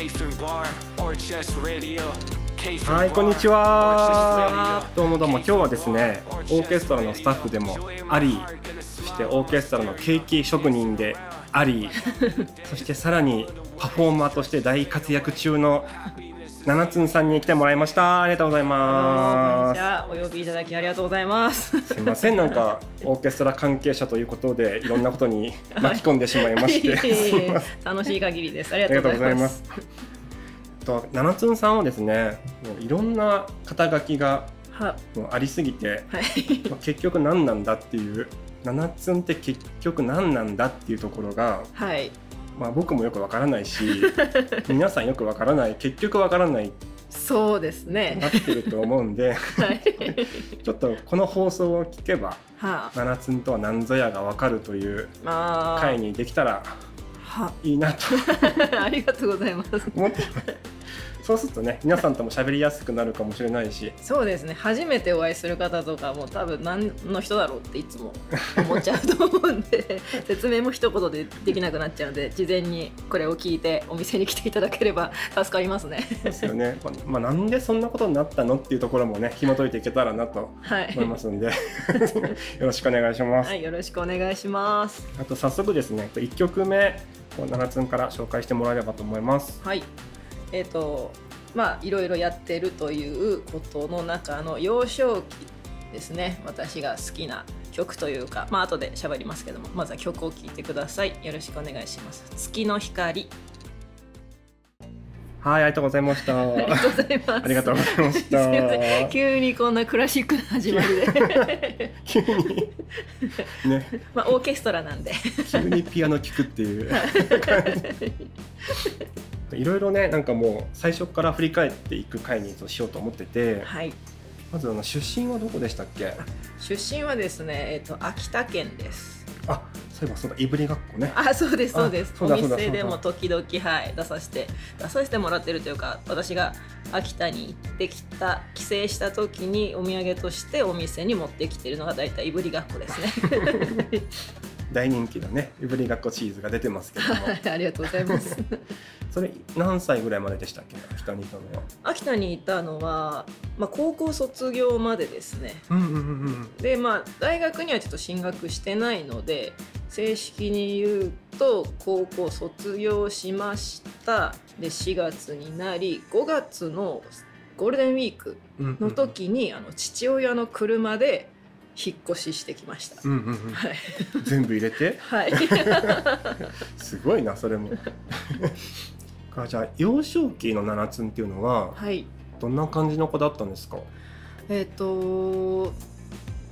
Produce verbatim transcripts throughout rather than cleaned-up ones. はい、こんにちは。どうもどうも。今日はですね、オーケストラのスタッフでもあり、そしてオーケストラのケーキ職人であり、そしてさらにパフォーマーとして大活躍中の七つんさんに来てもらいました。ありがとうございます。あ、お呼びいただきありがとうございます。すいません、なんかオーケストラ関係者ということでいろんなことに巻き込んでしまいまして楽しい限りです。ありがとうございます。七つんさんはですね、いろんな肩書きがありすぎて、はい、結局何なんだっていう、七つんって結局何なんだっていうところが、はい、まあ、僕もよくわからないし皆さんよくわからない、結局わからない、そうですね、なってると思うんで、はい、ちょっとこの放送を聞けば、はあ、七つんとは何ぞやがわかるという回にできたらいいなとありがとうございます思ってます。そうするとね、皆さんとも喋りやすくなるかもしれないしそうですね、初めてお会いする方とかも多分何の人だろうっていつも思っちゃうと思うんで説明も一言でできなくなっちゃうので、事前にこれを聞いてお店に来ていただければ助かりますね。そうですよね、まあ、なんでそんなことになったのっていうところもね、紐解いていけたらなと思いますので、はい、よろしくお願いします、はい、よろしくお願いします。あと早速ですね、いっきょくめ七つんから紹介してもらえればと思います。はい、えーとまあ、いろいろやってるということの中の幼少期ですね、私が好きな曲というか、まあ後でしゃべりますけども、まずは曲を聴いてください。よろしくお願いします。月の光。はい、ありがとうございました。ありがとうございます。ありがとうございました。急にこんなクラシックな始まりで急にね、まあ、オーケストラなんで急にピアノ聴くっていう感じいろいろね、なんかもう最初から振り返っていく回にしようと思ってて、はい、まずあの出身はどこでしたっけ？出身はですね、えっと、秋田県です。あ、そういえばそうだ、いぶりがっこね。あ、そうですそうです。お店でも時々、はい、出させて出させてもらってるというか、私が秋田に行ってきた、帰省した時にお土産としてお店に持ってきてるのがだいたいいぶりがっこですね。大人気のね、いぶりがっこチーズが出てますけども、はい、ありがとうございますそれ何歳ぐらいまででしたっけ？秋田にいたのは秋田にいたのは、まあ、高校卒業までですね、うんうんうん、で、まあ、大学にはちょっと進学してないので、正式に言うと高校卒業しました。で、しがつになり、ごがつのゴールデンウィークの時に、うんうんうん、あの父親の車で引っ越ししてきました、うんうんうん、はい、全部入れて、はい、すごいな、それもじゃあ幼少期の七つんっていうのは、はい、どんな感じの子だったんですか？えっ、ー、と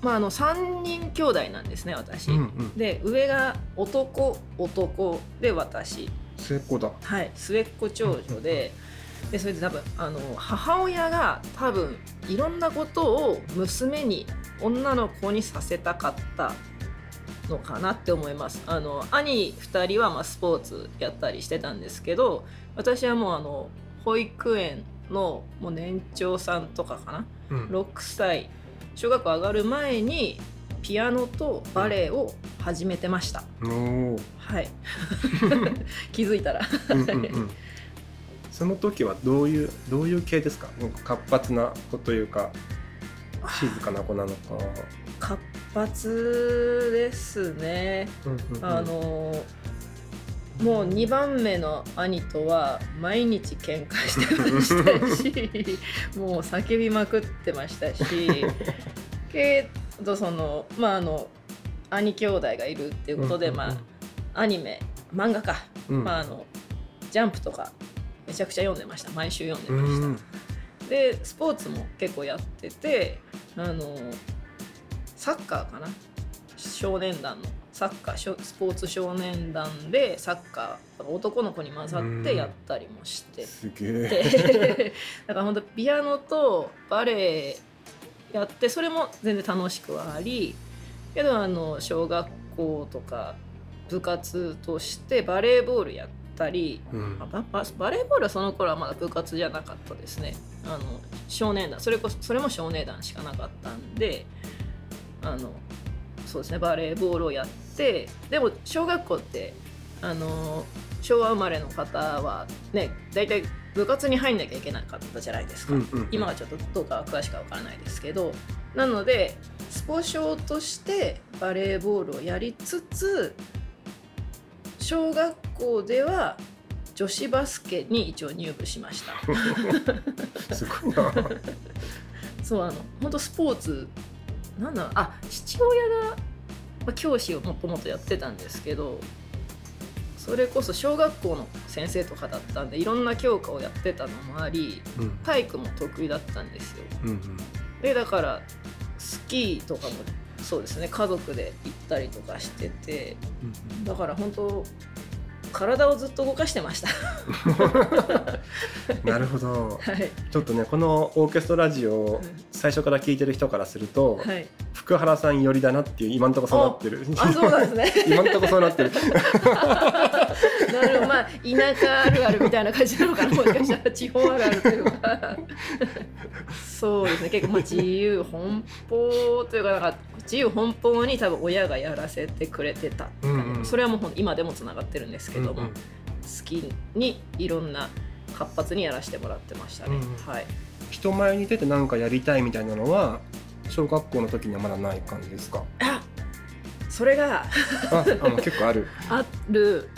まああのさんにん兄弟なんですね、私、うんうん、で上が男男で私末っ子だ、はい、末っ子長女で、うんうん、でそれで多分あの母親が多分いろんなことを娘に、女の子にさせたかったのかなって思います。あの兄ふたりはまあスポーツやったりしてたんですけど、私はもうあの保育園のもう年長さんとかかな、うん、ろくさい、小学校上がる前にピアノとバレエを始めてました、うん、はい気づいたらうんうん、うんその時はどういうどういう系ですか？なんか活発な子というか静かな子なのか。活発ですね、うんうんうん、あのもうにばんめの兄とは毎日喧嘩してましたしもう叫びまくってましたしけどその、まあ、あの兄兄弟がいるっていうことで、うんうんうん、まあ、アニメ漫画か、うん、まあ、あのジャンプとかめちゃくちゃ読んでました。毎週読んでました、うん、でスポーツも結構やってて、あのサッカーかな、少年団のサッカー、スポーツ少年団でサッカー男の子に混ざってやったりもして、うん、すげえだから本当ピアノとバレエやって、それも全然楽しくはあり、けどあの小学校とか部活としてバレーボールやってたり、うん、バ, バ, バレーボールはその頃はまだ部活じゃなかったですね。あの少年団、それこそそれも少年団しかなかったんで、あのそうですね、バレーボールをやって、でも小学校ってあの昭和生まれの方はね、大体部活に入んなきゃいけなかったじゃないですか、うんうんうん、今はちょっとどうか詳しくは分からないですけど、なのでスポ少としてバレーボールをやりつつ、小学校では女子バスケに一応入部しましたすごいなそう、あの本当スポーツなんだ、あ、父親が、まあ、教師をもっともっとやってたんですけど、それこそ小学校の先生とかだったんでいろんな教科をやってたのもあり、うん、体育も得意だったんですよ、うんうん、でだからスキーとかもそうですね、家族で行ったりとかしてて、うんうん、だから本当体をずっと動かしてましたなるほど、はい、ちょっとねこのオーケストラジオを最初から聴いてる人からすると、はい、福原さん寄りだなっていう、今んとこそうなってるあ、そうなんですね今んとこそうなってるなるほど、まあ、田舎あるあるみたいな感じなのかな、もしかしたら地方あるあるというかそうですね、結構まあ自由奔放というか、なんか自由奔放に多分親がやらせてくれてた、うんうん、それはもう今でもつながってるんですけども、うんうん、好きにいろんな活発にやらせてもらってましたね、うんうん、はい、人前に出てなんかやりたいみたいなのは小学校の時にはまだない感じですか？あ、それがああの結構あるある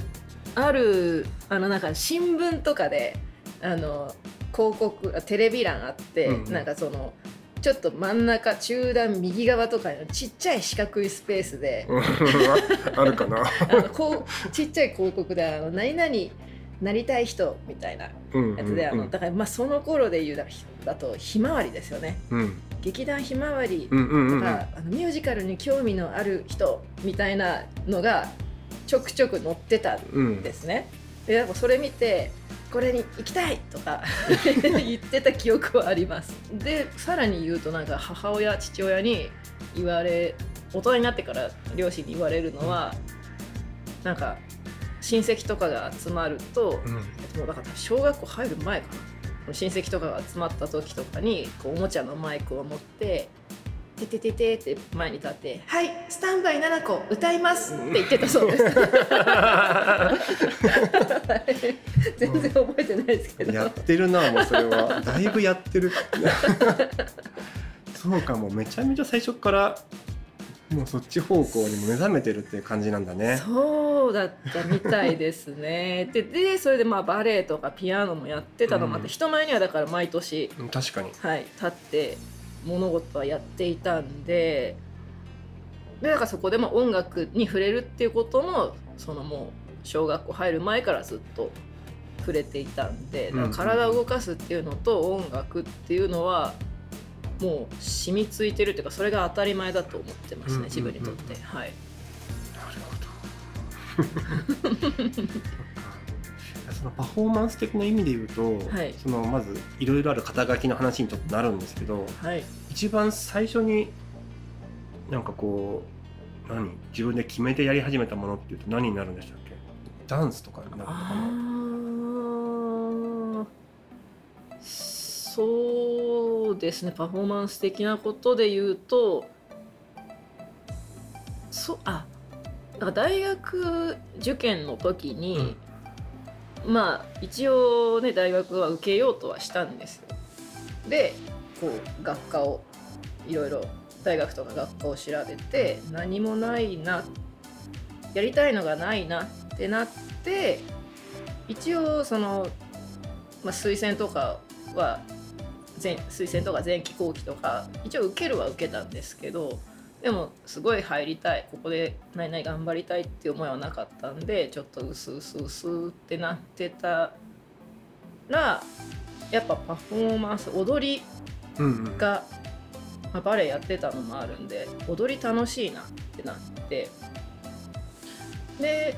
ある、あのなんか新聞とかであの広告、テレビ欄あって、うんうん、なんかそのちょっと真ん中中段右側とかのちっちゃい四角いスペースであるかなあのこうちっちゃい広告で、あの何々なりたい人みたいなやつで、あのだからまあその頃で言うだだとひまわりですよね、うん、劇団ひまわりとか、うんうんうんうん、あのミュージカルに興味のある人みたいなのがちょくちょく載ってたんですね、うん、でそれ見てこれに行きたいとか言ってた記憶はありますでさらに言うと、なんか母親父親に言われ、大人になってから両親に言われるのは、なんか親戚とかが集まると、うん、だから小学校入る前かな、親戚とかが集まった時とかにこうおもちゃのマイクを持ってててててって前に立って、はい、スタンバイなな子歌いますって言ってたそうです全然覚えてないですけど、やってるな、もうそれはだいぶやってるそうか、もうめちゃめちゃ最初からもうそっち方向に目覚めてるっていう感じなんだね。そうだったみたいですねで, でそれでまあバレエとかピアノもやってたのもあって、うん、人前にはだから毎年、確かに、はい、立って物事はやっていたんで、でだからそこでも音楽に触れるっていうことも、そのもう小学校入る前からずっと触れていたんで、だから体を動かすっていうのと音楽っていうのはもう染みついてるっていうか、それが当たり前だと思ってますね、うんうんうん、自分にとって、はい、なるほどそのパフォーマンス的な意味で言うと、はい、そのまずいろいろある肩書きの話にちょっとなるんですけど、はい、一番最初になんかこう何自分で決めてやり始めたものっていうと何になるんでしたっけ？ダンスとかになるのかな？あ、そうですね、パフォーマンス的なことで言うと、そあ大学受験の時に、うん、まあ一応ね大学は受けようとはしたんですよ。でこう学科をいろいろ大学とか学科を調べて、何もないな、やりたいのがないなってなって、一応その、まあ、推薦とかは前推薦とか前期後期とか一応受けるは受けたんですけど、でもすごい入りたい、ここで何々頑張りたいっていう思いはなかったんで、ちょっとうすうすうすってなってたら、やっぱパフォーマンス、踊りが、うんうん、まあ、バレエやってたのもあるんで踊り楽しいなってなって、で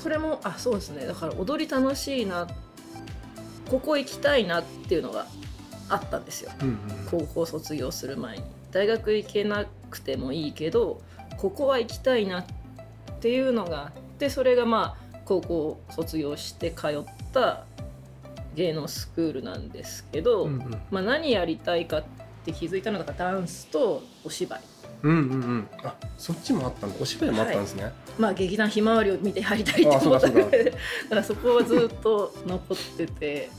それもあそうですね、だから踊り楽しいな、ここ行きたいなっていうのがあったんですよ、うんうん、高校卒業する前に大学行けなくてもいいけどここは行きたいなっていうのがあって、それがまあ高校卒業して通った芸能スクールなんですけど、うんうん、まあ、何やりたいかって気づいたのがダンスとお芝居うんうんうん、あ、そっちもあったの、お芝居もあったんですね、はい、まあ、劇団ひまわりを見てやりたいと思ったので だ, だ, だからそこはずっと残ってて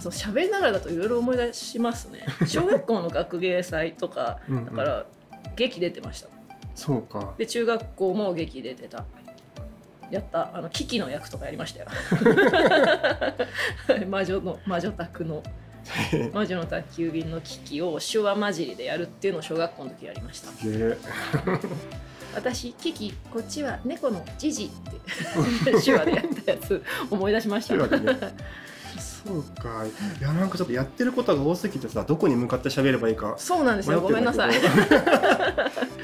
そう喋りながらだといろいろ思い出しますね。小学校の学芸祭とかだから劇出てました。そうか。で中学校も劇出てた。やったあのキキの役とかやりましたよ。魔女の魔女宅の魔女の宅急便のキキを手話混じりでやるっていうのを小学校の時やりました。私キキこっちは猫のジジって手話でやったやつ思い出しました。そうか、いやなんかちょっとやってることが多すぎてさ、どこに向かって喋ればいいか。そうなんですよ、ごめんなさい。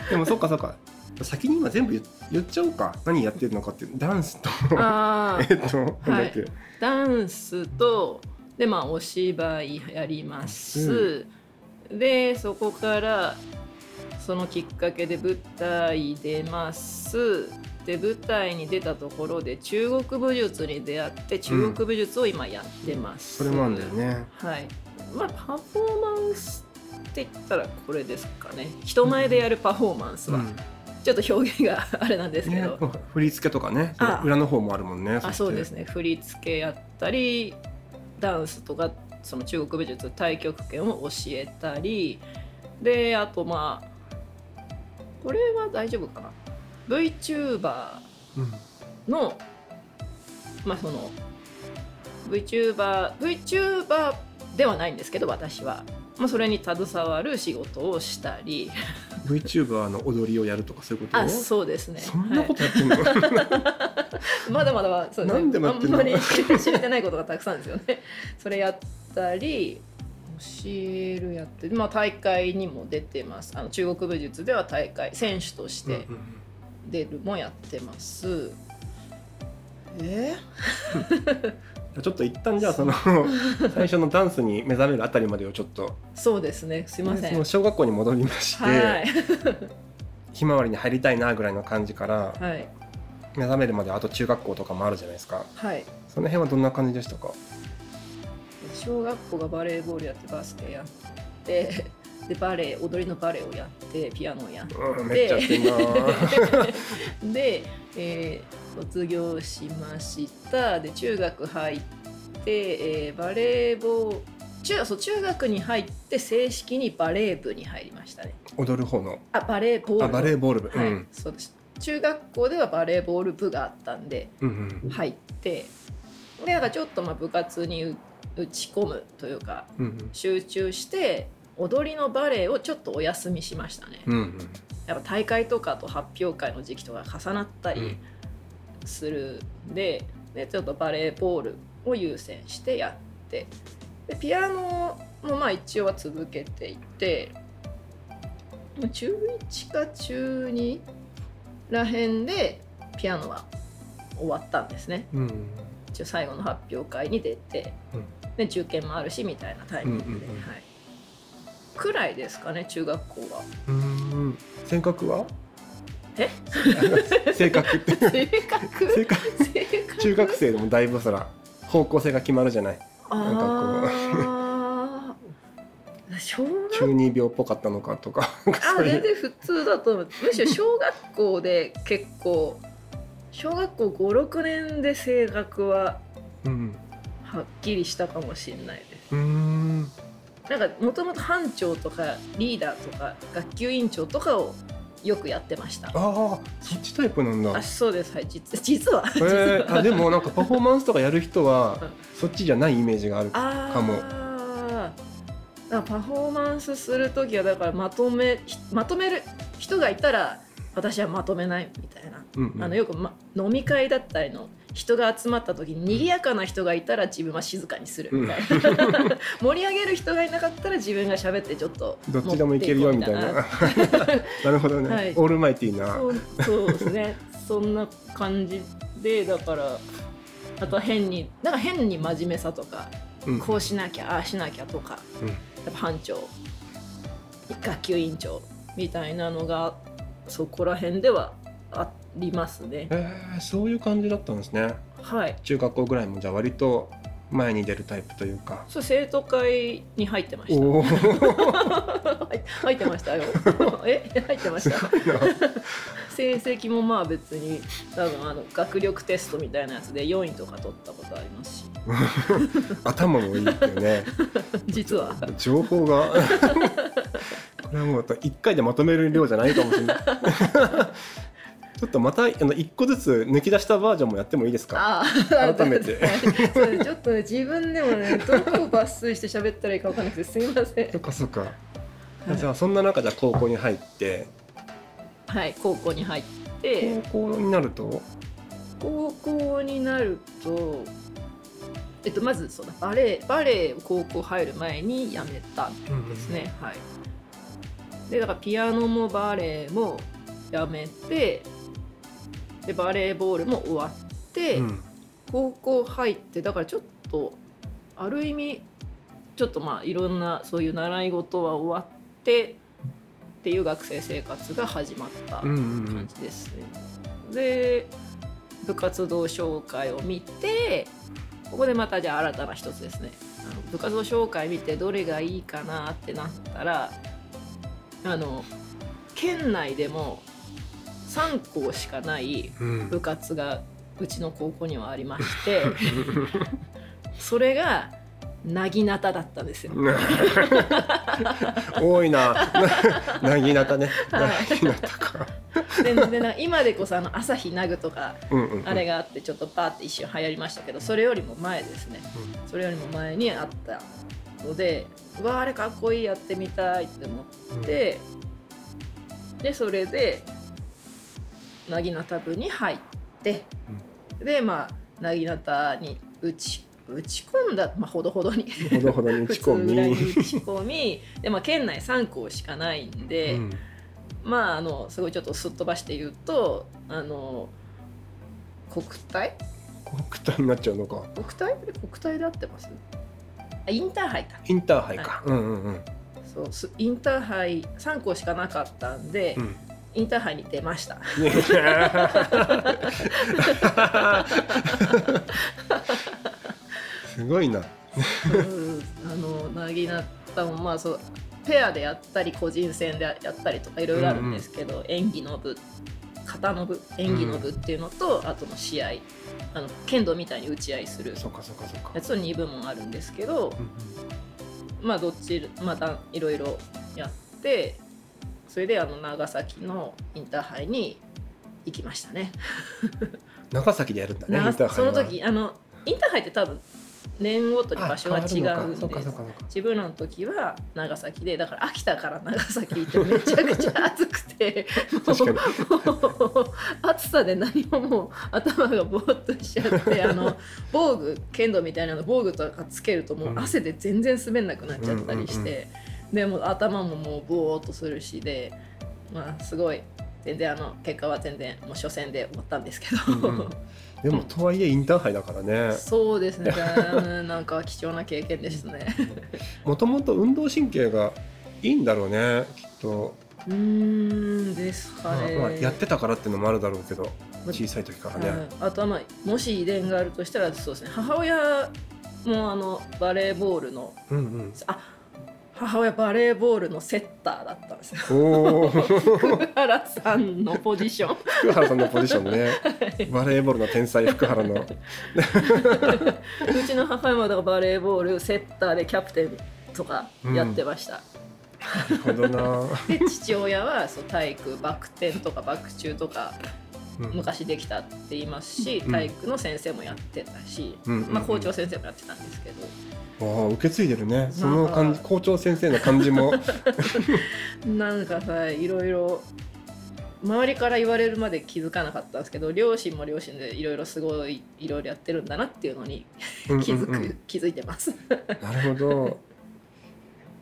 でもそっかそっか、先に今全部 言, 言っちゃおうか。何やってるのかっていうダンスとあえっと、はい、ダンスとでまあお芝居やります、うん、でそこからそのきっかけで舞台出ます。で舞台に出たところで中国武術に出会って中国武術を今やってます、うん、それもあるんだよね、はい。まあ、パフォーマンスって言ったらこれですかね。人前でやるパフォーマンスは、うん、ちょっと表現があれなんですけど、ね、振り付けとかね、裏の方もあるもんね。あ、そして、あ、そうですね、振り付けやったりダンスとかその中国武術太極拳を教えたりで、あとまあこれは大丈夫かな、VTuber の、うん、まあその VTuber、VTuber ではないんですけど私は、まあ、それに携わる仕事をしたり。VTuber の踊りをやるとかそういうことを。あ、そうですね。そんなことやってんの、はい、まだまだはそうですね、なんでもやってんの、あんまり知れてないことがたくさんですよね。それやったり教えるやって、まあ、大会にも出てます。あの中国武術では大会選手として出るもやってます、うんうん、えー、ちょっと一旦じゃあその最初のダンスに目覚めるあたりまでをちょっとそうですね、すいません。その小学校に戻りまして、はい、ひまわりに入りたいなぐらいの感じから、はい、目覚めるまであと中学校とかもあるじゃないですか、はい、その辺はどんな感じでしたか。小学校がバレーボールやってバスケやってでバレー踊りのバレーをやってピアノをやって、うん、めっちゃやってんなで、えー、卒業しました。で中学入って、えー、バレーボー中、そう中学に入って正式にバレー部に入りましたね。踊る方のあバレーボール、あバレーボール部、はい、うん、そうです。中学校ではバレーボール部があったんで、うんうん、入ってでなんかちょっとまあ部活に打ち込むというか、うんうん、集中して踊りのバレエをちょっとお休みしましたね、うんうん、やっぱ大会とかと発表会の時期とか重なったりするんで、うん、でちょっとバレーボールを優先してやってでピアノもまあ一応は続けていて中いちか中にらへんでピアノは終わったんですね、うん、一応最後の発表会に出て、うんで受験もあるしみたいなタイミングで、うんうんうん、はい、くらいですかね中学校は。うーん、性格は？え？性格って性格性格中学生でもだいぶそら方向性が決まるじゃない。ああ、小学中二病っぽかったのかとか。あ、全然普通だと思う。むしろ小学校で結構小学校ご、ろくねんで性格は。うん。はっきりしたかもしれないです。うーん、なんかもともと班長とかリーダーとか学級委員長とかをよくやってました。ああ、そっちタイプなんだ。あ、そうです、はい、実, 実は、えー、実はあでもなんかパフォーマンスとかやる人はそっちじゃないイメージがあるかも。あ、だからパフォーマンスするときはだからまとめまとめる人がいたら私はまとめないみたいな、うんうん、あのよく、ま、飲み会だったりの人が集まった時に賑やかな人がいたら自分は静かにするみたいな、うん、盛り上げる人がいなかったら自分が喋ってちょっとどっちでもいけるよみたいななるほどね、はい、オールマイティーなそう、そうですねそんな感じでだからあと変になんか変に真面目さとか、うん、こうしなきゃああしなきゃとか、うん、やっぱ班長学級委員長みたいなのがそこら辺ではあってありますね。えー、そういう感じだったんですね。はい。中学校ぐらいもじゃあ割と前に出るタイプというか。そう、生徒会に入ってました入ってましたよえ入ってました成績もまあ別に多分あの学力テストみたいなやつでよんいとか取ったことありますし頭もいいっていうね実は情報がこれはもういっかいでまとめる量じゃないかもしれないちょっとまたあのいっこずつ抜き出したバージョンもやってもいいですか。ああ改めてそうちょっとね自分でもねどこを抜粋して喋ったらいいか分からなくてすみませんそっかそっか、はい、じゃあそんな中じゃあ高校に入ってはい高校に入って高校になると高校になるとえっとまずそうだバレエバレエを高校入る前にやめたんですね、うんうん、はいでだからピアノもバレエもやめてでバレーボールも終わって、うん、高校入ってだからちょっとある意味ちょっとまあいろんなそういう習い事は終わってっていう学生生活が始まった感じですね、うんうん、で部活動紹介を見てここでまたじゃあ新たな一つですねあの部活動紹介見てどれがいいかなってなったらあの県内でもさんこうしかない部活がうちの高校にはありまして、うん、それがなぎなただったんですよ多いななぎなたね、はい、なぎなたかででな今でこそあの朝日なぐとかあれがあってちょっとパーって一瞬流行りましたけどそれよりも前ですね、うん、それよりも前にあったのでうわあれかっこいいやってみたいって思って、うん、でそれでなぎなた部に入って、うん、でまあなぎなたに打ち、打ち込んだ、まあ、ほどほどにほどほどに打ち込み打ち込みで、まあ、県内さんこうしかないんで、うん、まああのすごいちょっとすっ飛ばして言うとあの国体国体になっちゃうのか国体って国体で合ってますあインターハイかインターハイか、はい、うんうんうんそうインターハイさんこうしかなかったんで、うんインターハイに出ましたすごいなあのなぎなたもまあそうペアでやったり個人戦でやったりとかいろいろあるんですけど、うんうん、演技の部型の部演技の部っていうのと、うん、あとの試合あの剣道みたいに打ち合いするやつのにぶもんあるんですけど、うんうん、まあどっちまたいろいろやってそれであの長崎のインターハイに行きましたね長崎でやるんだねインターハイその時あのインターハイって多分年ごとに場所が違うんで自分らの時は長崎でだから秋田から長崎行ってめちゃくちゃ暑くてもうもう暑さで何ももう頭がぼーっとしちゃってあの防具剣道みたいなの防具とかつけるともう汗で全然滑んなくなっちゃったりして、うんうんうんうんでも頭ももうボーっとするしで、まあ、すごい全然あの結果は全然もう初戦で終わったんですけど、うんうん、でもとはいえインターハイだからねそうですねなんか貴重な経験ですねもともと運動神経がいいんだろうねきっとうーんですかね、まあまあ、やってたからっていうのもあるだろうけど小さい時からね、うん、あとは、まあ、もし遺伝があるとしたらそうですね母親もあのバレーボールの、うんうん、あ母親バレーボールのセッターだったんですよ福原さんのポジション福原さんのポジションねバレーボールの天才福原のうちの母親はバレーボールセッターでキャプテンとかやってました、うん、なるほどなで父親はそう体育バク転とかバク宙とか昔できたって言いますし、うん、体育の先生もやってたし、うんまあ、校長先生もやってたんですけど、うんうんうん、あ受け継いでるねその感じ校長先生の感じもなんかさいろいろ周りから言われるまで気づかなかったんですけど両親も両親でいろいろすごいいろいろやってるんだなっていうのに気づく、うんうんうん、気づいてますなるほど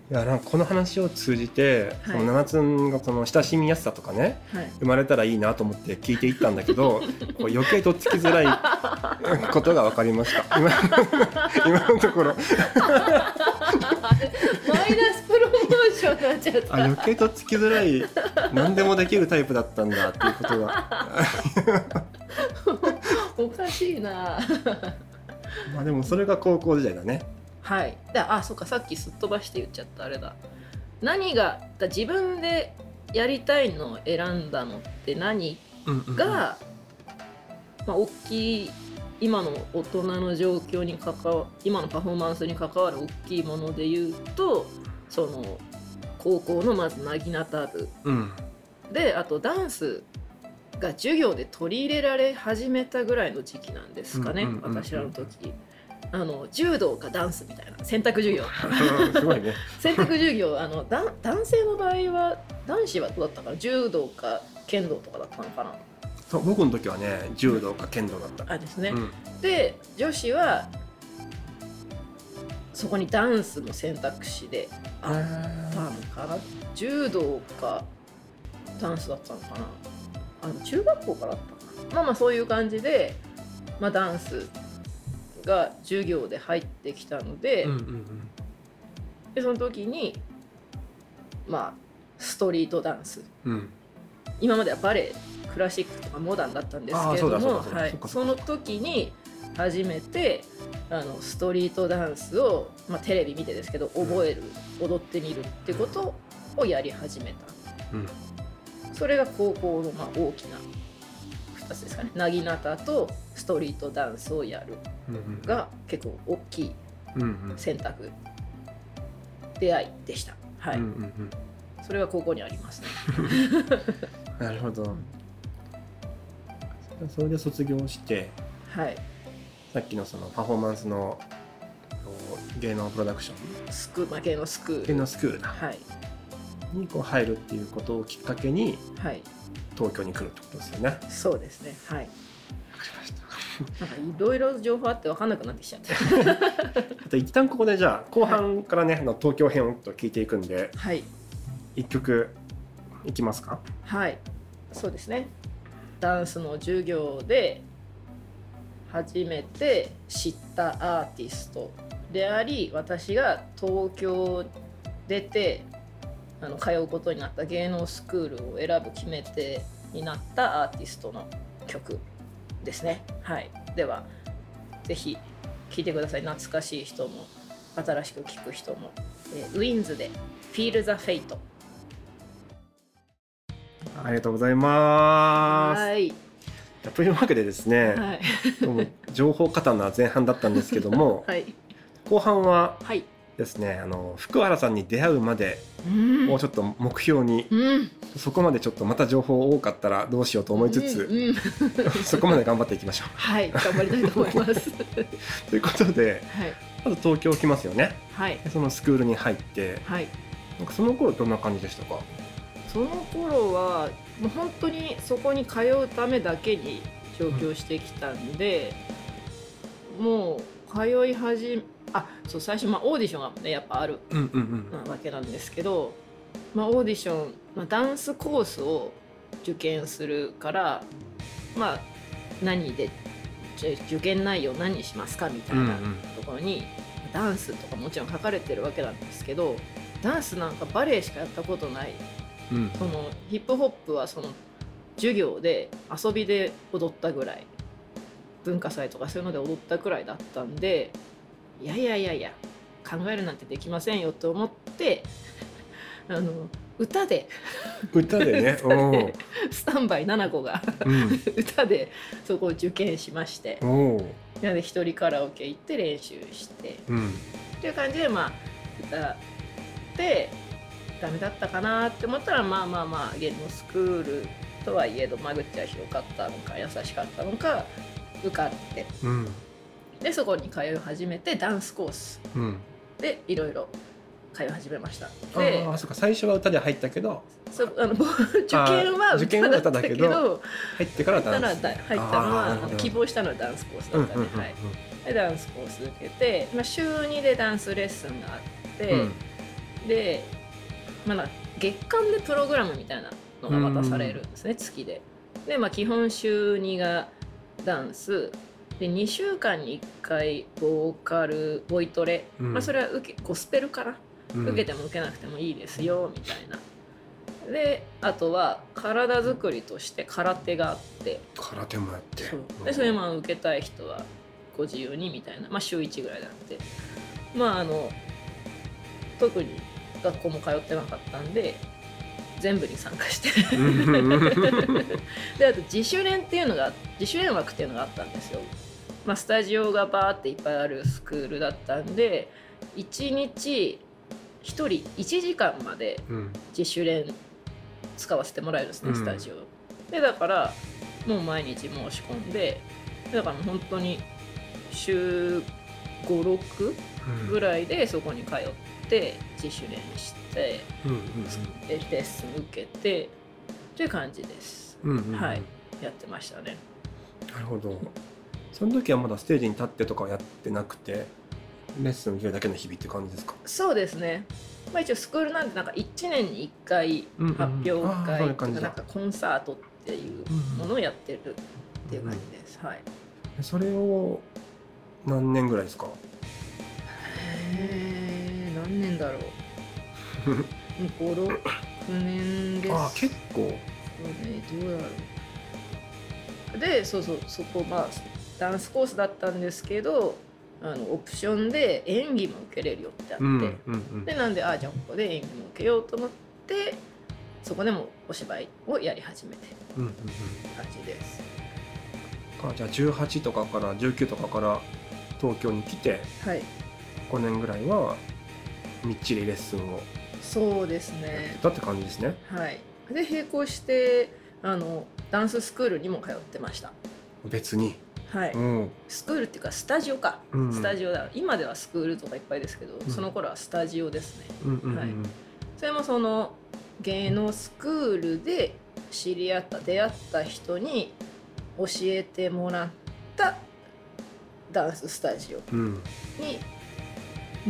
いやなんかこの話を通じて、はい、その七つんがその親しみやすさとかね、はい、生まれたらいいなと思って聞いていったんだけどこう余計とっつきづらいことが分かりました今 の, 今のところマイナスプロモーションになっちゃったあ余計とっつきづらい何でもできるタイプだったんだっていうことがおかしいなまあでもそれが高校時代だね。はい。だあ、そうか、さっきすっ飛ばして言っちゃったあれだ。何がだ自分でやりたいのを選んだのって何が、うんうんうん、まあ、大きい今の大人の状況に関わ今のパフォーマンスに関わる大きいもので言うと、その高校のまずなぎなた部、うん、であとダンスが授業で取り入れられ始めたぐらいの時期なんですかね、うんうんうんうん、私らの時あの柔道かダンスみたいな選択授業すごい、ね、選択授業あの男性の場合は男子はどうだったかな、柔道か剣道とかだったのかな。そう、僕の時はね柔道か剣道だった。あですね、うん、で女子はそこにダンスの選択肢であったのかな、柔道かダンスだったのかな、あの中学校からだったかな、まあまあそういう感じで、まあ、ダンスが授業で入ってきたので、うんうんうん、でその時にまあストリートダンス、うん、今まではバレエクラシックとかモダンだったんですけれども、はい、その時に初めてあのストリートダンスを、まあ、テレビ見てですけど覚える、うん、踊ってみるってことをやり始めた、うん、それが高校の、まあ、大きなふたつですかね。なぎなたとストリートダンスをやるが結構大きい選択、うんうん、出会いでした、はい、うんうんうん、それが高校にありますねなるほど。それで卒業して、はい、さっきのそのパフォーマンスの芸能プロダクションスクール、まあ、芸能スクール芸能スクールだ、はい、にこう入るっていうことをきっかけに、はい、東京に来るってことですよね。そうですね、はい、分かりましたなんかいろいろ情報あって分かんなくなってきちゃった一旦ここでじゃあ後半からね、はい、の東京編をと聞いていくんで、はい、いっきょくいきますか。はい、そうですね、ダンスの授業で初めて知ったアーティストであり、私が東京を出てあの通うことになった芸能スクールを選ぶ決め手になったアーティストの曲ですね。はい、ではぜひ聴いてください。懐かしい人も新しく聴く人も、えー、ウィンズ で Feel the Fate。ありがとうございます。はい、というわけでですね、はい、情報過多な前半だったんですけども、はい、後半はですね、あの福原さんに出会うまでをちょっと目標に、うん、そこまでちょっとまた情報多かったらどうしようと思いつつ、うんうん、そこまで頑張っていきましょうはい、頑張りたいと思いますということで、はい、まず東京来ますよね、はい、そのスクールに入って、はい、なんかその頃どんな感じでしたか。その頃はもう本当にそこに通うためだけに上京してきたんで、うん、もう通い始めあそう最初まあオーディションが、ね、やっぱあるわけなんですけど、まあ、オーディション、まあ、ダンスコースを受験するから、まあ、何で受験内容何にしますかみたいなところに、うんうん、ダンスとかもちろん書かれてるわけなんですけど、ダンスなんかバレエしかやったことない、うん、そのヒップホップはその授業で遊びで踊ったぐらい、文化祭とかそういうので踊ったくらいだったんで、いやいやいやいや考えるなんてできませんよと思ってあの歌で歌でね歌でスタンバイななこが、うん、歌でそこを受験しまして、なので一人カラオケ行って練習して、うん、っていう感じでまあ歌ってダメだったかなって思ったら、まあまあまあ芸能スクールとはいえど間口は広かったのか優しかったのか受かって、うん、でそこに通い始めてダンスコースでいろいろ通い始めました、うん、でああそうか最初は歌で入ったけどそあの受験は歌だったけ ど, たけど入ってからダンス入った の, 入ったのは希望したのはダンスコースだったね、うんうんうん、はい、でダンスコース受けて、まあ、週にでダンスレッスンがあって、うん、でまあ、月間でプログラムみたいなのが渡されるんですね、うん、月で。で、まあ、基本週にがダンスでにしゅうかんにいっかいボーカルボイトレ、うんまあ、それは受けゴスペルから、うん、受けても受けなくてもいいですよみたいな。であとは体作りとして空手があって、空手もやって そ, うでそれも受けたい人はご自由にみたいな、まあ、週いちぐらいなので、まあ、あの特に学校も通ってなかったんで全部に参加してであと自主練っていうのが自主練枠っていうのがあったんですよ、まあ、スタジオがバーっていっぱいあるスクールだったんでいちにちひとりいちじかんまで自主練使わせてもらえるんですね、うん、スタジオでだからもう毎日申し込んでだから本当に週ご、ろくぐらいでそこに通って自主練して、うんうんうん、レッスン受けてという感じです、うんうんうん、はい、やってましたね。なるほど。その時はまだステージに立ってとかはやってなくてレッスン受けるだけの日々って感じですか？そうですね、まあ、一応スクールなんでなんかいちねんにいっかい発表会、うんうん、とかなんかコンサートっていうものをやってるっていう感じです、うんうん、はい。それを何年ぐらいですか？へー、何年だろうご、ろくねんです。あ、結構そうね、どうだろう。で、そうそう、そこまあダンスコースだったんですけどあのオプションで演技も受けれるよってあって、うんうんうん、でなんであじゃあここで演技も受けようと思ってそこでもお芝居をやり始めて、うんうんうん、感じです。あ、じゃあじゅうはちとかからじゅうきゅうとかから東京に来て、はい、ごねんぐらいはみっちりレッスンをそうですねだって感じですね。はい。で並行してあのダンススクールにも通ってました。別に。はい、うん、スクールっていうかスタジオか、うん、スタジオだ。今ではスクールとかいっぱいですけど、うん、その頃はスタジオですね、うんうんうん、はい、それもその芸能スクールで知り合った出会った人に教えてもらったダンススタジオに、うん、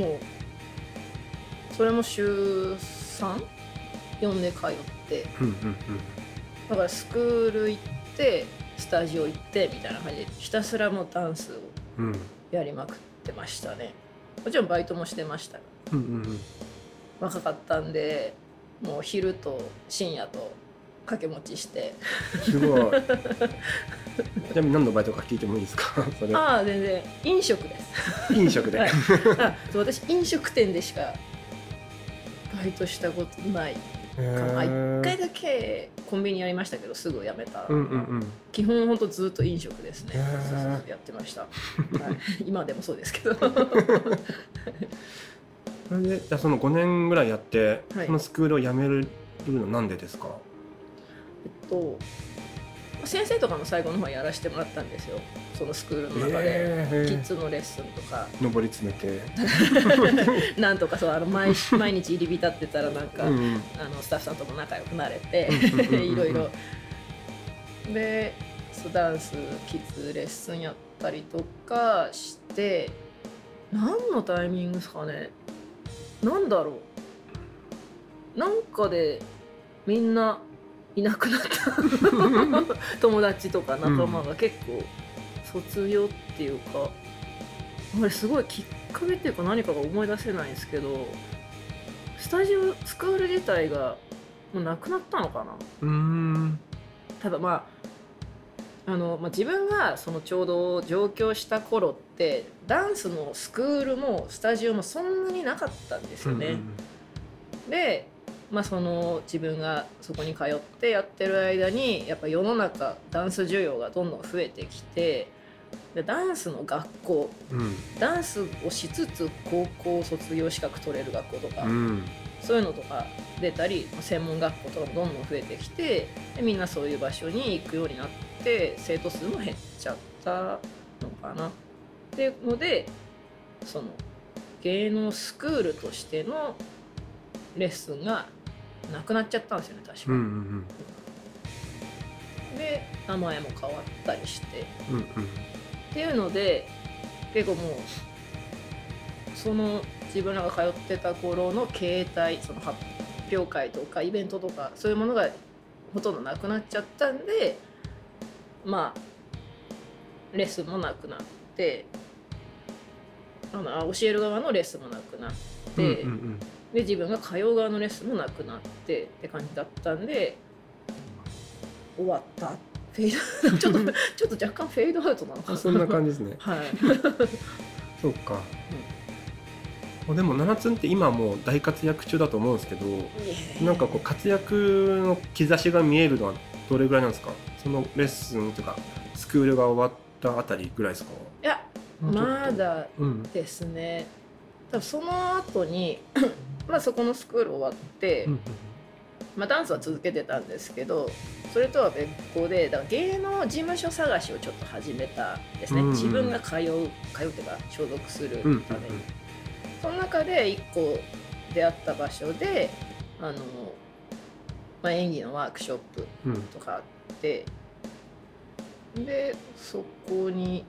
もうそれも週さん、よんで通って、うんうんうん、だからスクール行ってスタジオ行ってみたいな感じでひたすらもうダンスをやりまくってましたね、うん、もちろんバイトもしてました、うんうんうん、若かったんでもう昼と深夜と掛け持ちしてすごいちなみに何のバイトか聞いてもいいですか？それああ全然飲食です。飲食で、はい、あ私飲食店でしかバイトしたことない。いっかいだけコンビニやりましたけどすぐ辞めた、うんうんうん、基本ほんとずっと飲食ですね。そうそうそうやってました、はい、今でもそうですけどそれでじゃあそのごねんぐらいやって、はい、そのスクールを辞めるのなんでですか？えっと先生とかも最後の方やらせてもらったんですよ。そのスクールの中でキッズのレッスンとか上り詰めてなんとかそうあの 毎, 毎日入り浸ってたらなんか、うんうん、あのスタッフさんとも仲良くなれていろいろでダンスキッズレッスンやったりとかして何のタイミングですかね。なんだろうなんかでみんないなくなった友達とか仲間が結構卒業っていうか、うん、あれすごいきっかけっていうか何かが思い出せないんですけどスタジオスクール自体がもうなくなったのかな。うーんただまあ、 あの、まあ、自分がそのちょうど上京した頃ってダンスのスクールもスタジオもそんなになかったんですよね、うんうんうん、でまあ、その自分がそこに通ってやってる間にやっぱ世の中ダンス需要がどんどん増えてきてでダンスの学校、うん、ダンスをしつつ高校卒業資格取れる学校とか、うん、そういうのとか出たり専門学校とかもどんどん増えてきてでみんなそういう場所に行くようになって生徒数も減っちゃったのかなっていうのでその芸能スクールとしてのレッスンがなくなっちゃったんですよね確か、うんうんうん、で名前も変わったりして、うんうん、っていうので結構もうその自分らが通ってた頃の形態その発表会とかイベントとかそういうものがほとんどなくなっちゃったんでまあレッスンもなくなってあの教える側のレッスンもなくなって、うんうんうんで自分が通う側のレッスンもなくなってって感じだったんで終わったっフェードちょっとちょっと若干フェードアウトなのかな。そんな感じですね。はい。そうか。うん、でもななつんって今もう大活躍中だと思うんですけど、なんかこう活躍の兆しが見えるのはどれぐらいなんですか。そのレッスンとかスクールが終わったあたりぐらいですか。いやまだですね。うん、多分その後にまあそこのスクール終わって。うんうんまあ、ダンスは続けてたんですけど、それとは別個でだから芸能事務所探しをちょっと始めたんですね、うんうん、自分が通う通うというか所属するために、うんうん、その中で一個出会った場所であの、まあ、演技のワークショップとかあって、うん、でそこに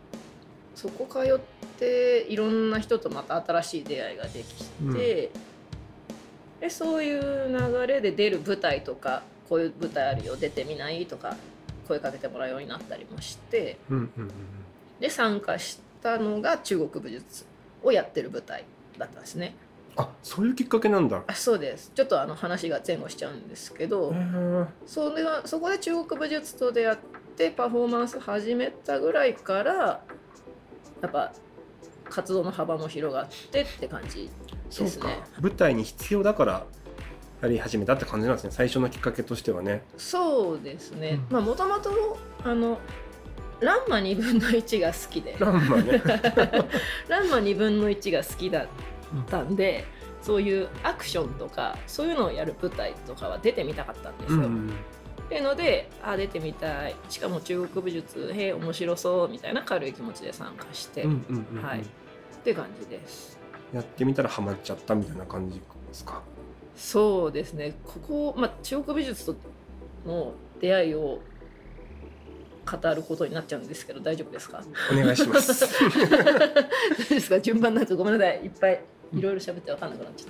そこ通っていろんな人とまた新しい出会いができて、うんでそういう流れで出る舞台とかこういう舞台あるよ出てみないとか声かけてもらうようになったりもして、うんうんうん、で参加したのが中国武術をやってる舞台だったんですね。あ、そういうきっかけなんだ。あ、そうです。ちょっとあの話が前後しちゃうんですけど、それはそこで中国武術と出会ってパフォーマンス始めたぐらいからやっぱ活動の幅も広がってって感じですね。そうか、舞台に必要だからやり始めたって感じなんですね、最初のきっかけとしてはね。そうですね、うん、まあもともとあのランマにぶんのいちが好きでランマねランマにぶんのいちが好きだったんで、うん、そういうアクションとかそういうのをやる舞台とかは出てみたかったんですよ、うんっていうので、あ出てみたい、しかも中国武術へ面白そうみたいな軽い気持ちで参加して、うんうんうんうん、はいって感じです。やってみたらハマっちゃったみたいな感じですか。そうですね、ここ、まあ、中国美術との出会いを語ることになっちゃうんですけど大丈夫ですか。お願いします大丈夫ですか、順番なんかごめんなさい、いっぱいいろいろ喋って分かんなくなっちゃっ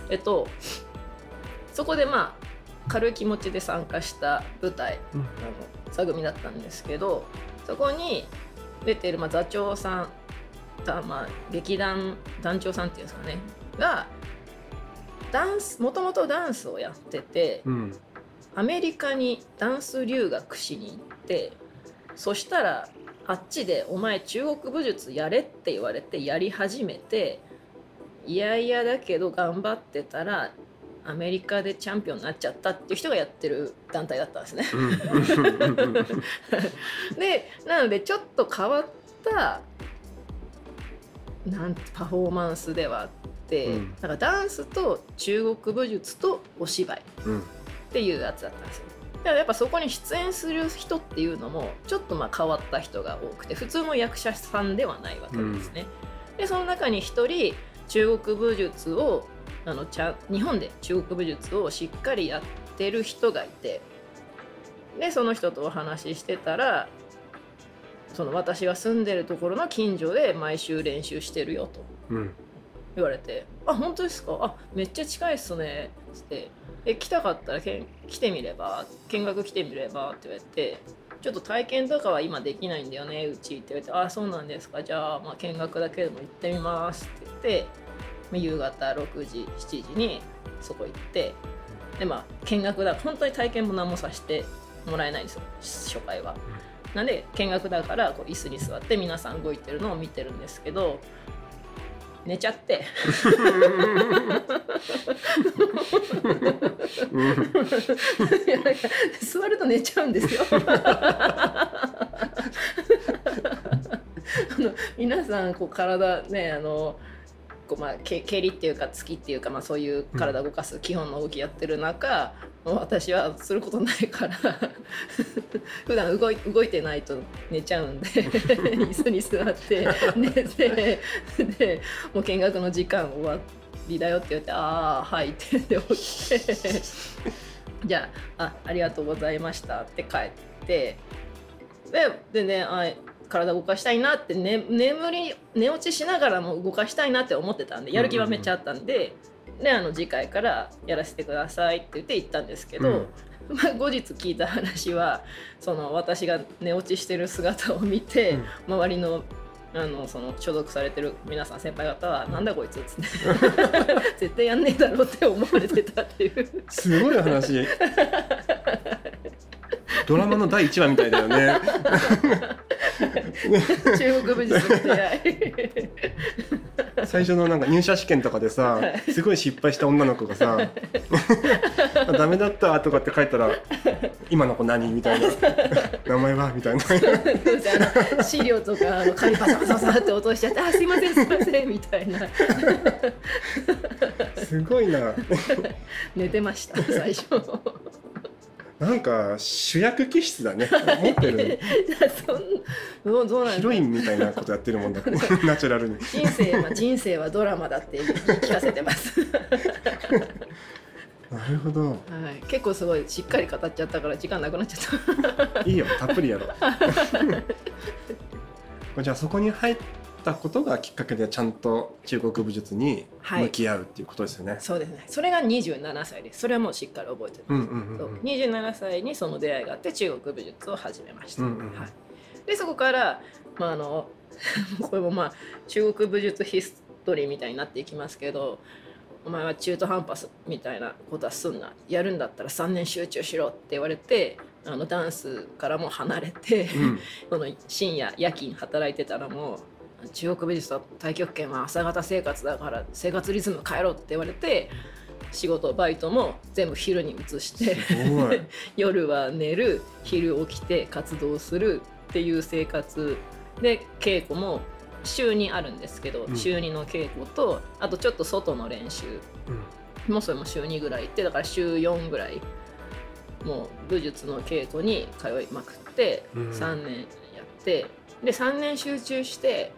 た、うん、えっとそこでまあ軽い気持ちで参加した舞台、うん、あの座組だったんですけど、そこに出ている、まあ、座長さん、まあ、劇団団長さんっていうんですかねがダンス、もともとダンスをやってて、うん、アメリカにダンス留学しに行って、そしたらあっちでお前中国武術やれって言われてやり始めて、いやいやだけど頑張ってたらアメリカでチャンピオンになっちゃったっていう人がやってる団体だったんですねでなのでちょっと変わったなんてパフォーマンスではあって、うん、なんかダンスと中国武術とお芝居っていうやつだったんですよ。だからやっぱそこに出演する人っていうのもちょっとまあ変わった人が多くて、普通の役者さんではないわけですね、うん、でその中に一人中国武術をあのちゃ日本で中国武術をしっかりやってる人がいて、でその人とお話ししてたら、その私が住んでるところの近所で毎週練習してるよと言われて、うん、あ本当ですか、あめっちゃ近いっすねっ て, ってえ来たかったらけん来てみれば見学来てみればって言われて、ちょっと体験とかは今できないんだよねうちって言われて、あそうなんですか、じゃあ、まあ、見学だけでも行ってみますって言って、夕方ろくじしちじにそこ行って、でまあ見学だ本当に体験も何もさせてもらえないんですよ初回は。なんで見学だからこう椅子に座って皆さん動いてるのを見てるんですけど、寝ちゃって座ると寝ちゃうんですよあの皆さんこう体ねあのまあ、蹴りっていうか突きっていうか、まあ、そういう体動かす基本の動きやってる中、うん、私はすることないから普段動い、動いてないと寝ちゃうんで椅子に座って寝てでもう見学の時間終わりだよって言ってああはいってで起きてじゃあ あ, ありがとうございましたって帰って、ででねあ体動かしたいなって、ね、眠り寝落ちしながらも動かしたいなって思ってたんでやる気はめっちゃあったんで、うんうん、であの次回からやらせてくださいって言って行ったんですけど、うんまあ、後日聞いた話はその私が寝落ちしてる姿を見て、うん、周りのあのその所属されてる皆さん先輩方はなんだこいつっつって絶対やんねえだろって思われてたっていうすごい話ドラマのだいいちわみたいだよね中国武術の出会い最初のなんか入社試験とかでさ、すごい失敗した女の子がさダメだったとかって書いたら、今の子何みたいな名前はみたいな資料とかあの紙パサパサパサって落としちゃって、あ、すいませんすいませんみたいなすごいな寝てました最初なんか主役気質だね持ってるそんどうなんヒロインみたいなことやってるもんだからナチュラルに人生は人生はドラマだって聞かせてますなるほど、はい、結構すごいしっかり語っちゃったから時間なくなっちゃったいいよたっぷりやろじゃあそこに入ったことがきっかけでちゃんと中国武術に向き合うっていうことですよね、はい、そうですね。それがにじゅうななさいです。それはもうしっかり覚えてます、うんうんうんうん、にじゅうななさいにその出会いがあって中国武術を始めました、うんうんうん、はい、でそこから、まあ、あのこれもまあ中国武術ヒストリーみたいになっていきますけど、お前は中途半端みたいなことはすんな、やるんだったらさんねん集中しろって言われて、あのダンスからも離れて、うん、その深夜夜勤働いてたらもう中国美術の太極拳は朝方生活だから生活リズム変えろって言われて、仕事バイトも全部昼に移して夜は寝る、昼起きて活動するっていう生活で、稽古も週にあるんですけど、うん、週にの稽古とあとちょっと外の練習、うん、もうそれも週にぐらい行って、だから週よんぐらいもう武術の稽古に通いまくってさんねんやって、うん、でさんねん集中して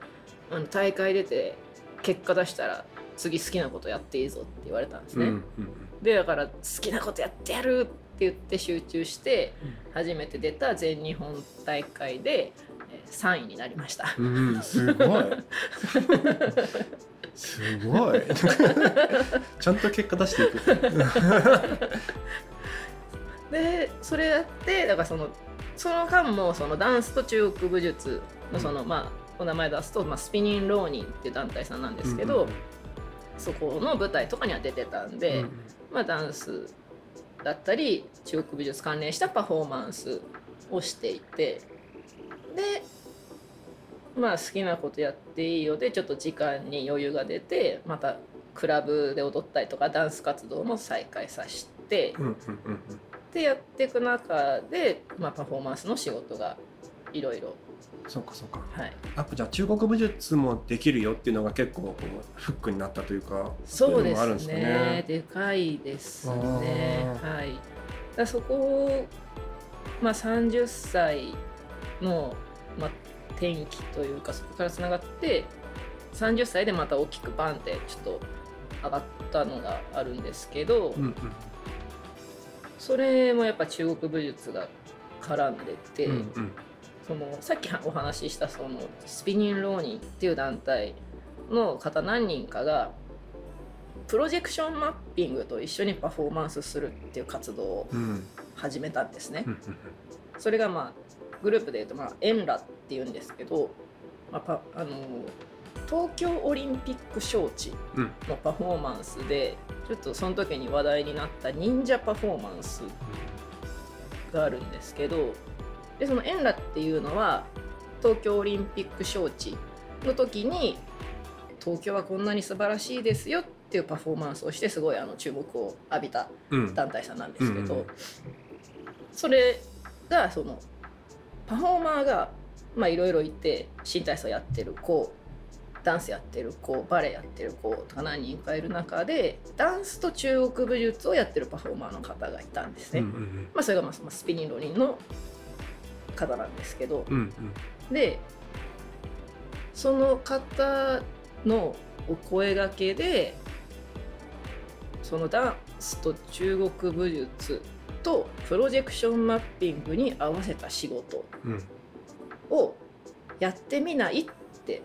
あの大会出て結果出したら次好きなことやっていいぞって言われたんですね、うんうん、でだから好きなことやってやるって言って集中して初めて出た全日本大会でさんいになりました。うん、すごい。すごい。ちゃんと結果出していく。で、それやって、だからそのその間もそのダンスと中国武術のその、うん、まあお名前出すと、まあ、スピニンローニンっていう団体さんなんですけど、うんうん、そこの舞台とかには出てたんで、うん、まあダンスだったり中国武術関連したパフォーマンスをしていて。でまあ、好きなことやっていいよでちょっと時間に余裕が出て、またクラブで踊ったりとかダンス活動も再開させて、うんうんうん、でやっていく中で、まあ、パフォーマンスの仕事がいろいろ。そうかそうか、はい、あじゃあ中国武術もできるよっていうのが結構こうフックになったというか。そうです ね, ううですかね、でかいですね、はい、だそこを、まあ、さんじゅっさいの、まあ、転機というかそこからつながってさんじゅっさいでまた大きくバンってちょっと上がったのがあるんですけど、うんうん、それもやっぱ中国武術が絡んでて、うんうん、そのさっきお話ししたそのスピニンローニンっていう団体の方何人かがプロジェクションマッピングと一緒にパフォーマンスするっていう活動を始めたんですね、うんうん、それがまあグループで言うと、まあ、エンラっていうんですけど、まあ、あの東京オリンピック招致のパフォーマンスで、うん、ちょっとその時に話題になった忍者パフォーマンスがあるんですけど、でそのエンラっていうのは東京オリンピック招致の時に東京はこんなに素晴らしいですよっていうパフォーマンスをしてすごいあの注目を浴びた団体さんなんですけど、うんうん、それがそのパフォーマーがまあいろいろいて、新体操やってる子、ダンスやってる子、バレエやってる子とか何人かいる中でダンスと中国武術をやってるパフォーマーの方がいたんですね、うんうんうん、まあ、それがまあスピニンロリンの方なんですけど、うんうん、でその方のお声掛けでそのダンスと中国武術とプロジェクションマッピングに合わせた仕事をやってみないって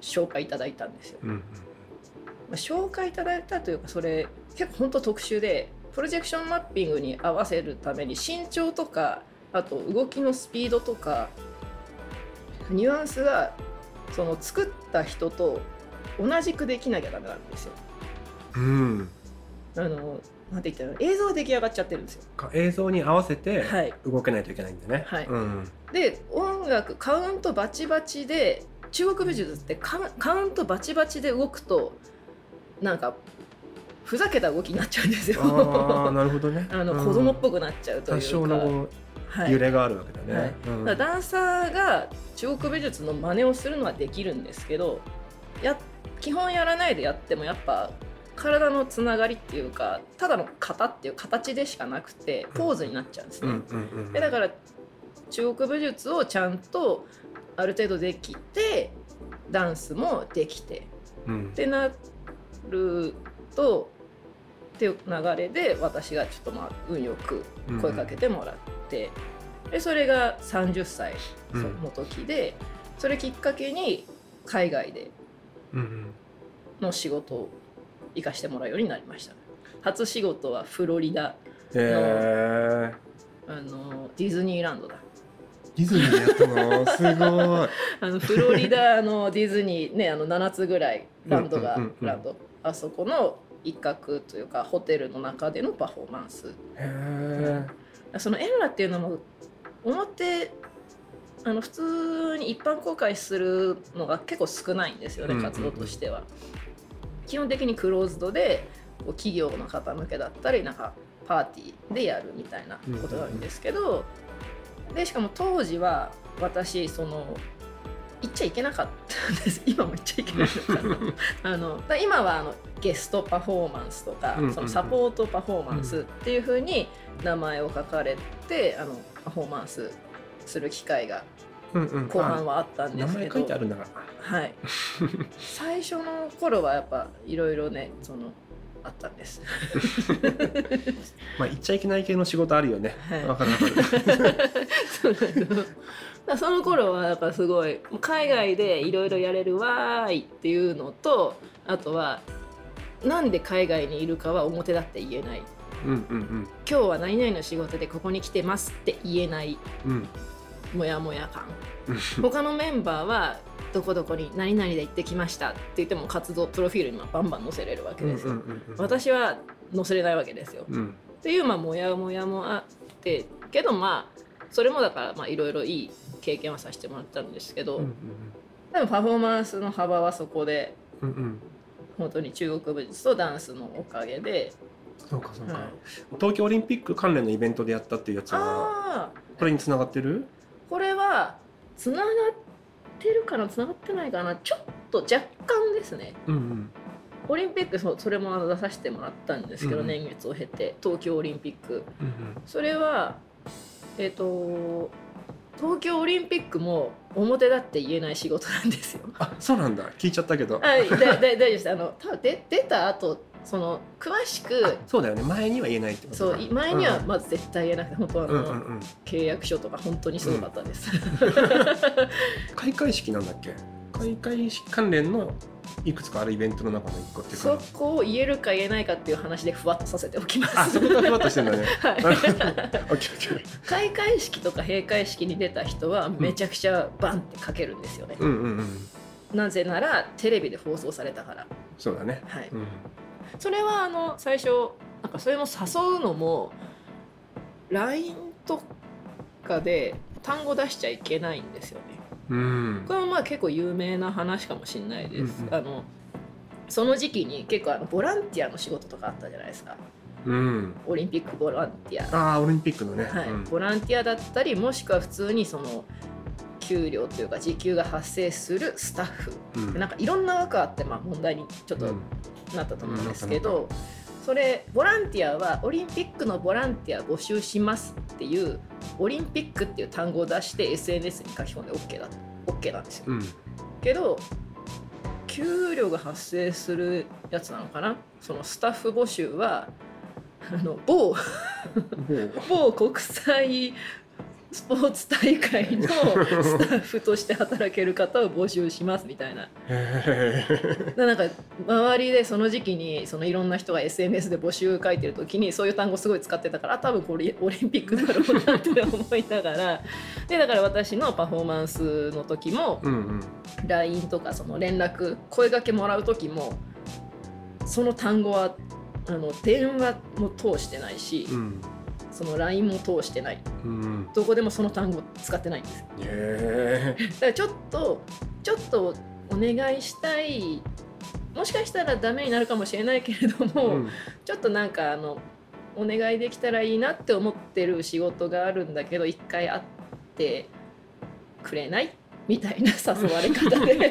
紹介いただいたんですよ、うんうん、まあ、紹介いただいたというかそれ結構本当特殊で、プロジェクションマッピングに合わせるために身長とかあと動きのスピードとかニュアンスがその作った人と同じくできなきゃダメなんですよ、うん、あのなんて言ったら映像が出来上がっちゃってるんですよ。映像に合わせて動けないといけないんでね、はい、うん、で音楽カウントバチバチで中国武術ってカウントバチバチで動くとなんかふざけた動きになっちゃうんですよ。あ、なるほどね。あの子供っぽくなっちゃうというか、うん、多少の揺れがあるわけだね、はいはい、うん、だダンサーが中国美術の真似をするのはできるんですけど、や基本やらないでやってもやっぱ体のつながりっていうかただの型っていう形でしかなくてポーズになっちゃうんですね、うんうんうんうん、でだから中国美術をちゃんとある程度できてダンスもできて、うん、ってなるとっていう流れで私がちょっとまあ運よく声かけてもらって、うん、でそれがさんじゅっさいの時で、うん、それきっかけに海外での仕事を活かしてもらうようになりました。初仕事はフロリダの、えー、あのディズニーランドだ。ディズニーやったのすごいあのフロリダのディズニーね、あのななつぐらいランドが、うんうんうんうん、ランドあそこの一角というかホテルの中でのパフォーマンス。へえ。そのエンラっていうのも表あの普通に一般公開するのが結構少ないんですよね、うんうんうん、活動としては基本的にクローズドで企業の方向けだったりなんかパーティーでやるみたいなことがあるんですけど、うんうんうん、でしかも当時は私その行っちゃいけなかったんです。今も行っちゃいけないのかなあのだ今はあのゲストパフォーマンスとか、うんうんうん、そのサポートパフォーマンスっていう風に名前を書かれてあのパフォーマンスする機会が後半はあったんですけど、うんうん、名前書いてあるんだから、はい、最初の頃はやっぱいろいろねそのあったんですまあ言っちゃいけない系の仕事あるよね、はい、分かる分かるそうその頃はやっぱすごい海外でいろいろやれるわーいっていうのとあとはなんで海外にいるかは表だって言えない、うんうんうん、今日は何々の仕事でここに来てますって言えない、うん、もやもや感他のメンバーはどこどこに何々で行ってきましたって言っても活動プロフィールにバンバン載せれるわけですよ、うんうんうんうん、私は載せれないわけですよ、うん、っていうまあもやもやもあってけどまあそれもだからまあいろいろいい経験はさせてもらったんですけど、うんうん、でもパフォーマンスの幅はそこで、うんうん、本当に中国武術とダンスのおかげで。そうかそうか、うん、東京オリンピック関連のイベントでやったっていうやつはこれにつながってる？これはつながってるかなつながってないかなちょっと若干ですね、うんうん、オリンピック そ, それも出させてもらったんですけど、うんうん、年月を経て東京オリンピック、うんうん、それはえっ、ー、と東京オリンピックも表だって言えない仕事なんですよ。あ、そうなんだ。聞いちゃったけど。はい、だだ大丈夫です。あの多分で出た後その詳しくそうだよね。前には言えないってことだ。そう前にはまず絶対言えなくて、うん、本当はあの、うんうんうん、契約書とか本当にすごかったです。うん、開会式なんだっけ？開会式関連のいくつかあるイベントの中のいっこっていうかそこを言えるか言えないかっていう話でふわっとさせておきます。あ、そこがふわっとしてるんだね、はい、開会式とか閉会式に出た人はめちゃくちゃバンってかけるんですよね、うんうんうんうん、なぜならテレビで放送されたから。そうだね、はい、うん、それはあの最初なんかそれも誘うのも ライン とかで単語出しちゃいけないんですよね。うん、これもまあ結構有名な話かもしれないです、うんうん、あのその時期に結構あのボランティアの仕事とかあったじゃないですか、うん、オリンピックボランティア。あ、オリンピックのね、はい、うん、ボランティアだったりもしくは普通にその給料というか時給が発生するスタッフ、うん、なんかいろんな枠あってまあ問題にちょっとなったと思うんですけど、うんうん、それボランティアはオリンピックのボランティア募集しますっていうオリンピックっていう単語を出して エスエヌエス に書き込んで OK だ、OK なんですよ、うん、けど給料が発生するやつなのかな。そのスタッフ募集はあの 某, 某国際スポーツ大会のスタッフとして働ける方を募集しますみたいななんか周りでその時期にそのいろんな人が エスエヌエス で募集書いてる時にそういう単語すごい使ってたから多分これオリンピックだろうなって思いながらでだから私のパフォーマンスの時も ライン とかその連絡声掛けもらう時もその単語はあの電話も通してないし、うん、その ライン も通してない、うん、どこでもその単語使ってないんです。へーだからちょっとちょっとお願いしたい、もしかしたらダメになるかもしれないけれども、うん、ちょっとなんかあのお願いできたらいいなって思ってる仕事があるんだけど一回会ってくれないみたいな誘われ方でな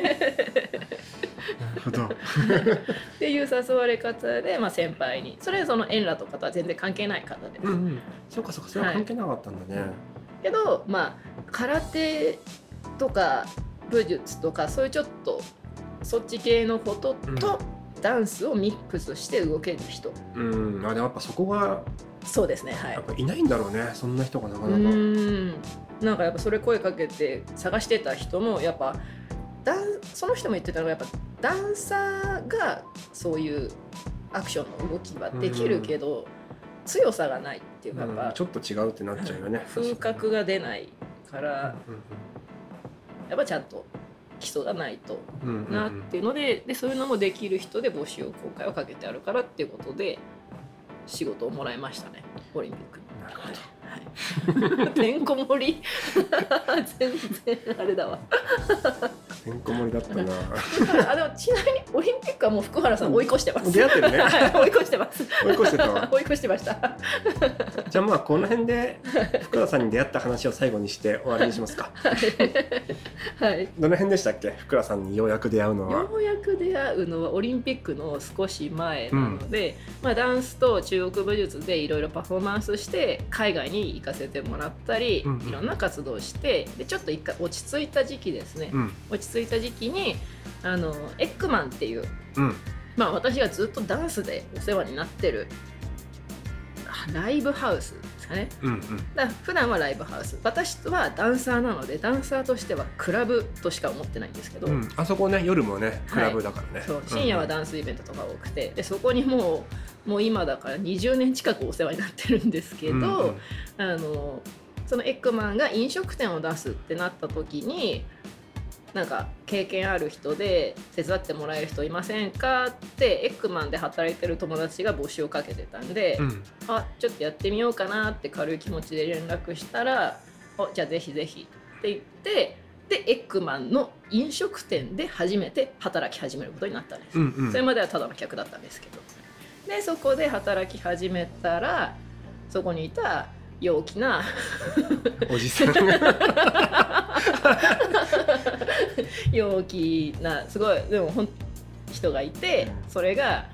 るほどっていう誘われ方で、まあ、先輩にそれはそのエンラとかとは全然関係ない方です、うんうん、そうかそうかそれは関係なかったんだね、はい、けど、まあ、空手とか武術とかそういうちょっとそっち系のことと、うん、ダンスをミックスして動ける人、うん、あでもやっぱそこがそうですね、はい、やっぱいないんだろうねそんな人がなかなか。うーんなんかやっぱそれ声かけて探してた人もやっぱダンその人も言ってたのがやっぱダンサーがそういうアクションの動きはできるけど、うん、強さがないっていうか、うん、ちょっと違うってなっちゃうよね風格が出ないから、うんうんうん、やっぱちゃんと基礎がないとなっていうので、うんうんうん、でそういうのもできる人で募集を公開をかけてあるからっていうことで仕事をもらいましたねオリンピックに。なるほど、はい、てんこ盛り全然あれだわてんこ盛りだったなあでもちなみにオリンピックはもう福原さん追い越してます出会ってるね、はい、追い越してます追い越してたわ追い越してましたじゃあまあこの辺で福原さんに出会った話を最後にして終わりにしますかはい、はい、どの辺でしたっけ福原さんにようやく出会うのはようやく出会うのはオリンピックの少し前なので、うんまあ、ダンスと中国武術でいろいろパフォーマンスして海外に行かせてもらったり、うんうん、いろんな活動してでちょっと一回落ち着いた時期ですね、うん、落ち着いた時期にあのエッグマンっていう、うんまあ、私がずっとダンスでお世話になってるライブハウスですかね、うんうん、だ普段はライブハウス私はダンサーなのでダンサーとしてはクラブとしか思ってないんですけど、うん、あそこね夜もねクラブだからね、はい、そう深夜はダンスイベントとか多くてでそこにもう、もう今だからにじゅうねん近くお世話になってるんですけど、うんうん、あのそのエッグマンが飲食店を出すってなった時になんか経験ある人で手伝ってもらえる人いませんかってエッグマンで働いてる友達が募集をかけてたんで、うん、あちょっとやってみようかなって軽い気持ちで連絡したらあじゃあぜひぜひって言ってでエッグマンの飲食店で初めて働き始めることになったんです、うんうん、それまではただの客だったんですけどでそこで働き始めたらそこにいた陽気なおじさん陽気なすごいでもほん人がいてそれが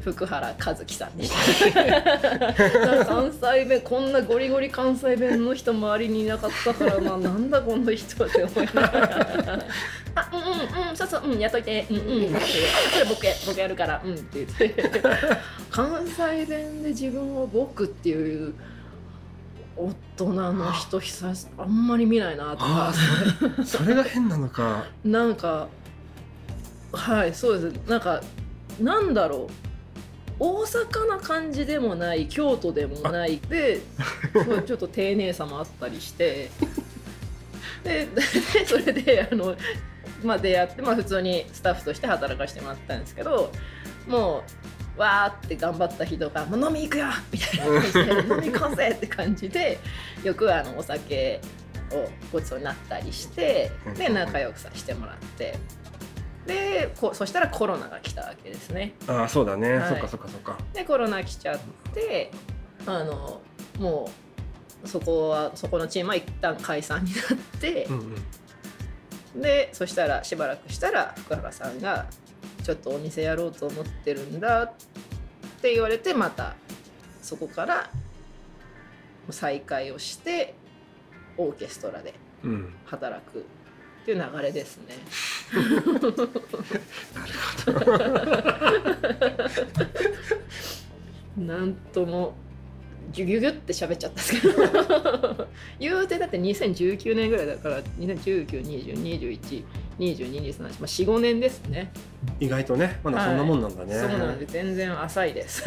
福原和樹さんでした関西弁こんなゴリゴリ関西弁の人周りにいなかったから、まあ、なんだこの人って思いながらあうんうんうんそうそううんやっといてうんうんってそれ僕や僕やるからうんって言って関西弁で自分を僕っていう大人の人久しあんまり見ないなとかそれ, それが変なのかなんかはいそうですなんかなんだろう大阪な感じでもない京都でもないでちょっと丁寧さもあったりしてで, でそれであの、まあ、出会って、まあ、普通にスタッフとして働かせてもらったんですけどもうわーって頑張った人が飲み行くよみたいな感じで飲み行こうぜって感じでよくあのお酒をごちそうになったりしてで仲良くさせてもらってでこそしたらコロナが来たわけですね。ああそうだね、はい、そっかそっかそっか。でコロナ来ちゃってあのもうそこはそこのチームは一旦解散になって、うんうん、でそしたらしばらくしたら福原さんがちょっとお店やろうと思ってるんだって言われてまたそこから再開をしてオーケストラで働くっていう流れですね、うん、なるほどなんともギュギュギュって喋っちゃったんですけど言うてだってにせんじゅうきゅうねんぐらいだからにせんじゅうきゅう、にじゅう、にじゅういち、にじゅうに、にじゅうさん、まあ、よん、ごねんですね。意外とねまだそんなもんなんだね、はい、そうなんで全然浅いです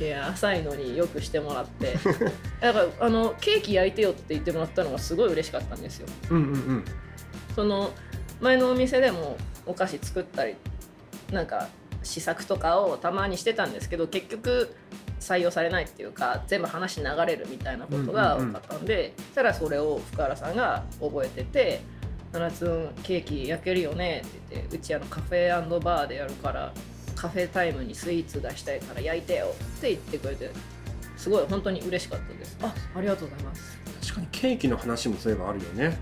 いや浅いのによくしてもらってだからあのケーキ焼いてよって言ってもらったのがすごい嬉しかったんですよ、うんうんうん、その前のお店でもお菓子作ったりなんか試作とかをたまにしてたんですけど、結局採用されないっていうか全部話流れるみたいなことが分かったんで、うんうんうん、そしたらそれを福原さんが覚えてて、七つんケーキ焼けるよねって言って、うちあのカフェ&バーでやるからカフェタイムにスイーツ出したいから焼いてよって言ってくれて、すごい本当に嬉しかったです。 あ, ありがとうございます。確かにケーキの話もそういえばあるよね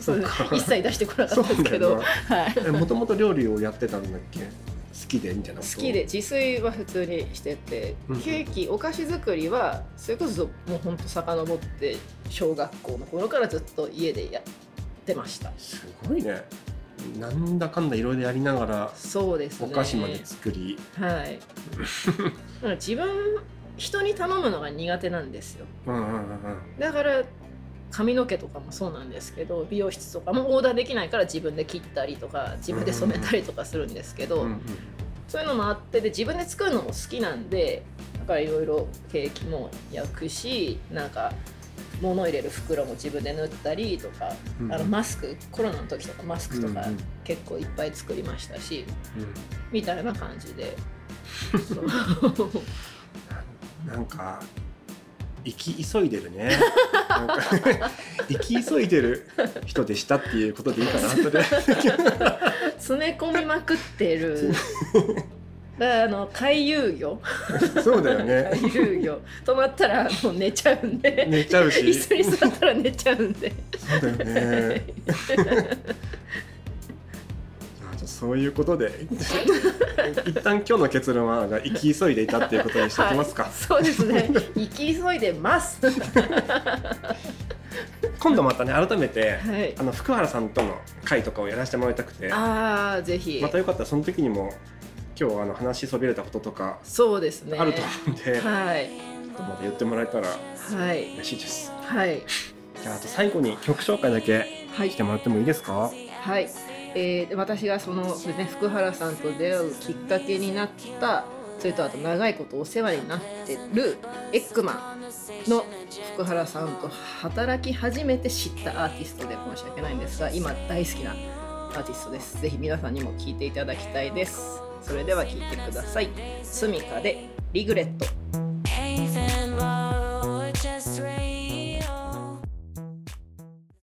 そう一切出してこなかったですけど、もともと料理をやってたんだっけ？好きでいいんじゃないですか？好きで自炊は普通にしてて、ケーキお菓子作りはそれこそもうほんと遡って小学校の頃からずっと家でやってました。すごいね。なんだかんだいろいろやりながら、そうです、ね、お菓子まで作り、はい、自分人に頼むのが苦手なんですよ、うんうんうん、だから髪の毛とかもそうなんですけど、美容室とかもオーダーできないから自分で切ったりとか自分で染めたりとかするんですけど、うんうんうん、そういうのもあって、で自分で作るのも好きなんで、だからいろいろケーキも焼くし、なんか物入れる袋も自分で縫ったりとか、うん、あのマスク、コロナの時とかマスクとか結構いっぱい作りましたし、うんうん、みたいな感じでな, なんか生き急いでるねなんか生き急いでる人でしたっていうことでいいかなそれ詰め込みまくってるだ、あの回遊魚そうだよね回遊魚止まったらもう寝ちゃうんで寝ちゃうし、椅子に座ったら寝ちゃうんでそうだよねそういうことで一旦今日の結論は生き急いでいたっていうことにしておきますか、はい、そうですね生き急いでます今度またね改めて、はい、あの福原さんとの会とかをやらせてもらいたくて、あ、ぜひまたよかったらその時にも今日あの話しそびれたこととか、そうですね、あると思うんで、はい、ちょっとまた言ってもらえたら嬉しいです、はい、じゃあ、あと最後に曲紹介だけしてもらってもいいですか？はい、はい、えー、私がその、ね、福原さんと出会うきっかけになった、それとあと長いことお世話になってるエッグマンの福原さんと働き始めて知ったアーティストで申し訳ないんですが、今大好きなアーティストです。ぜひ皆さんにも聴いていただきたいです。それでは聴いてください。スミカでリグレット。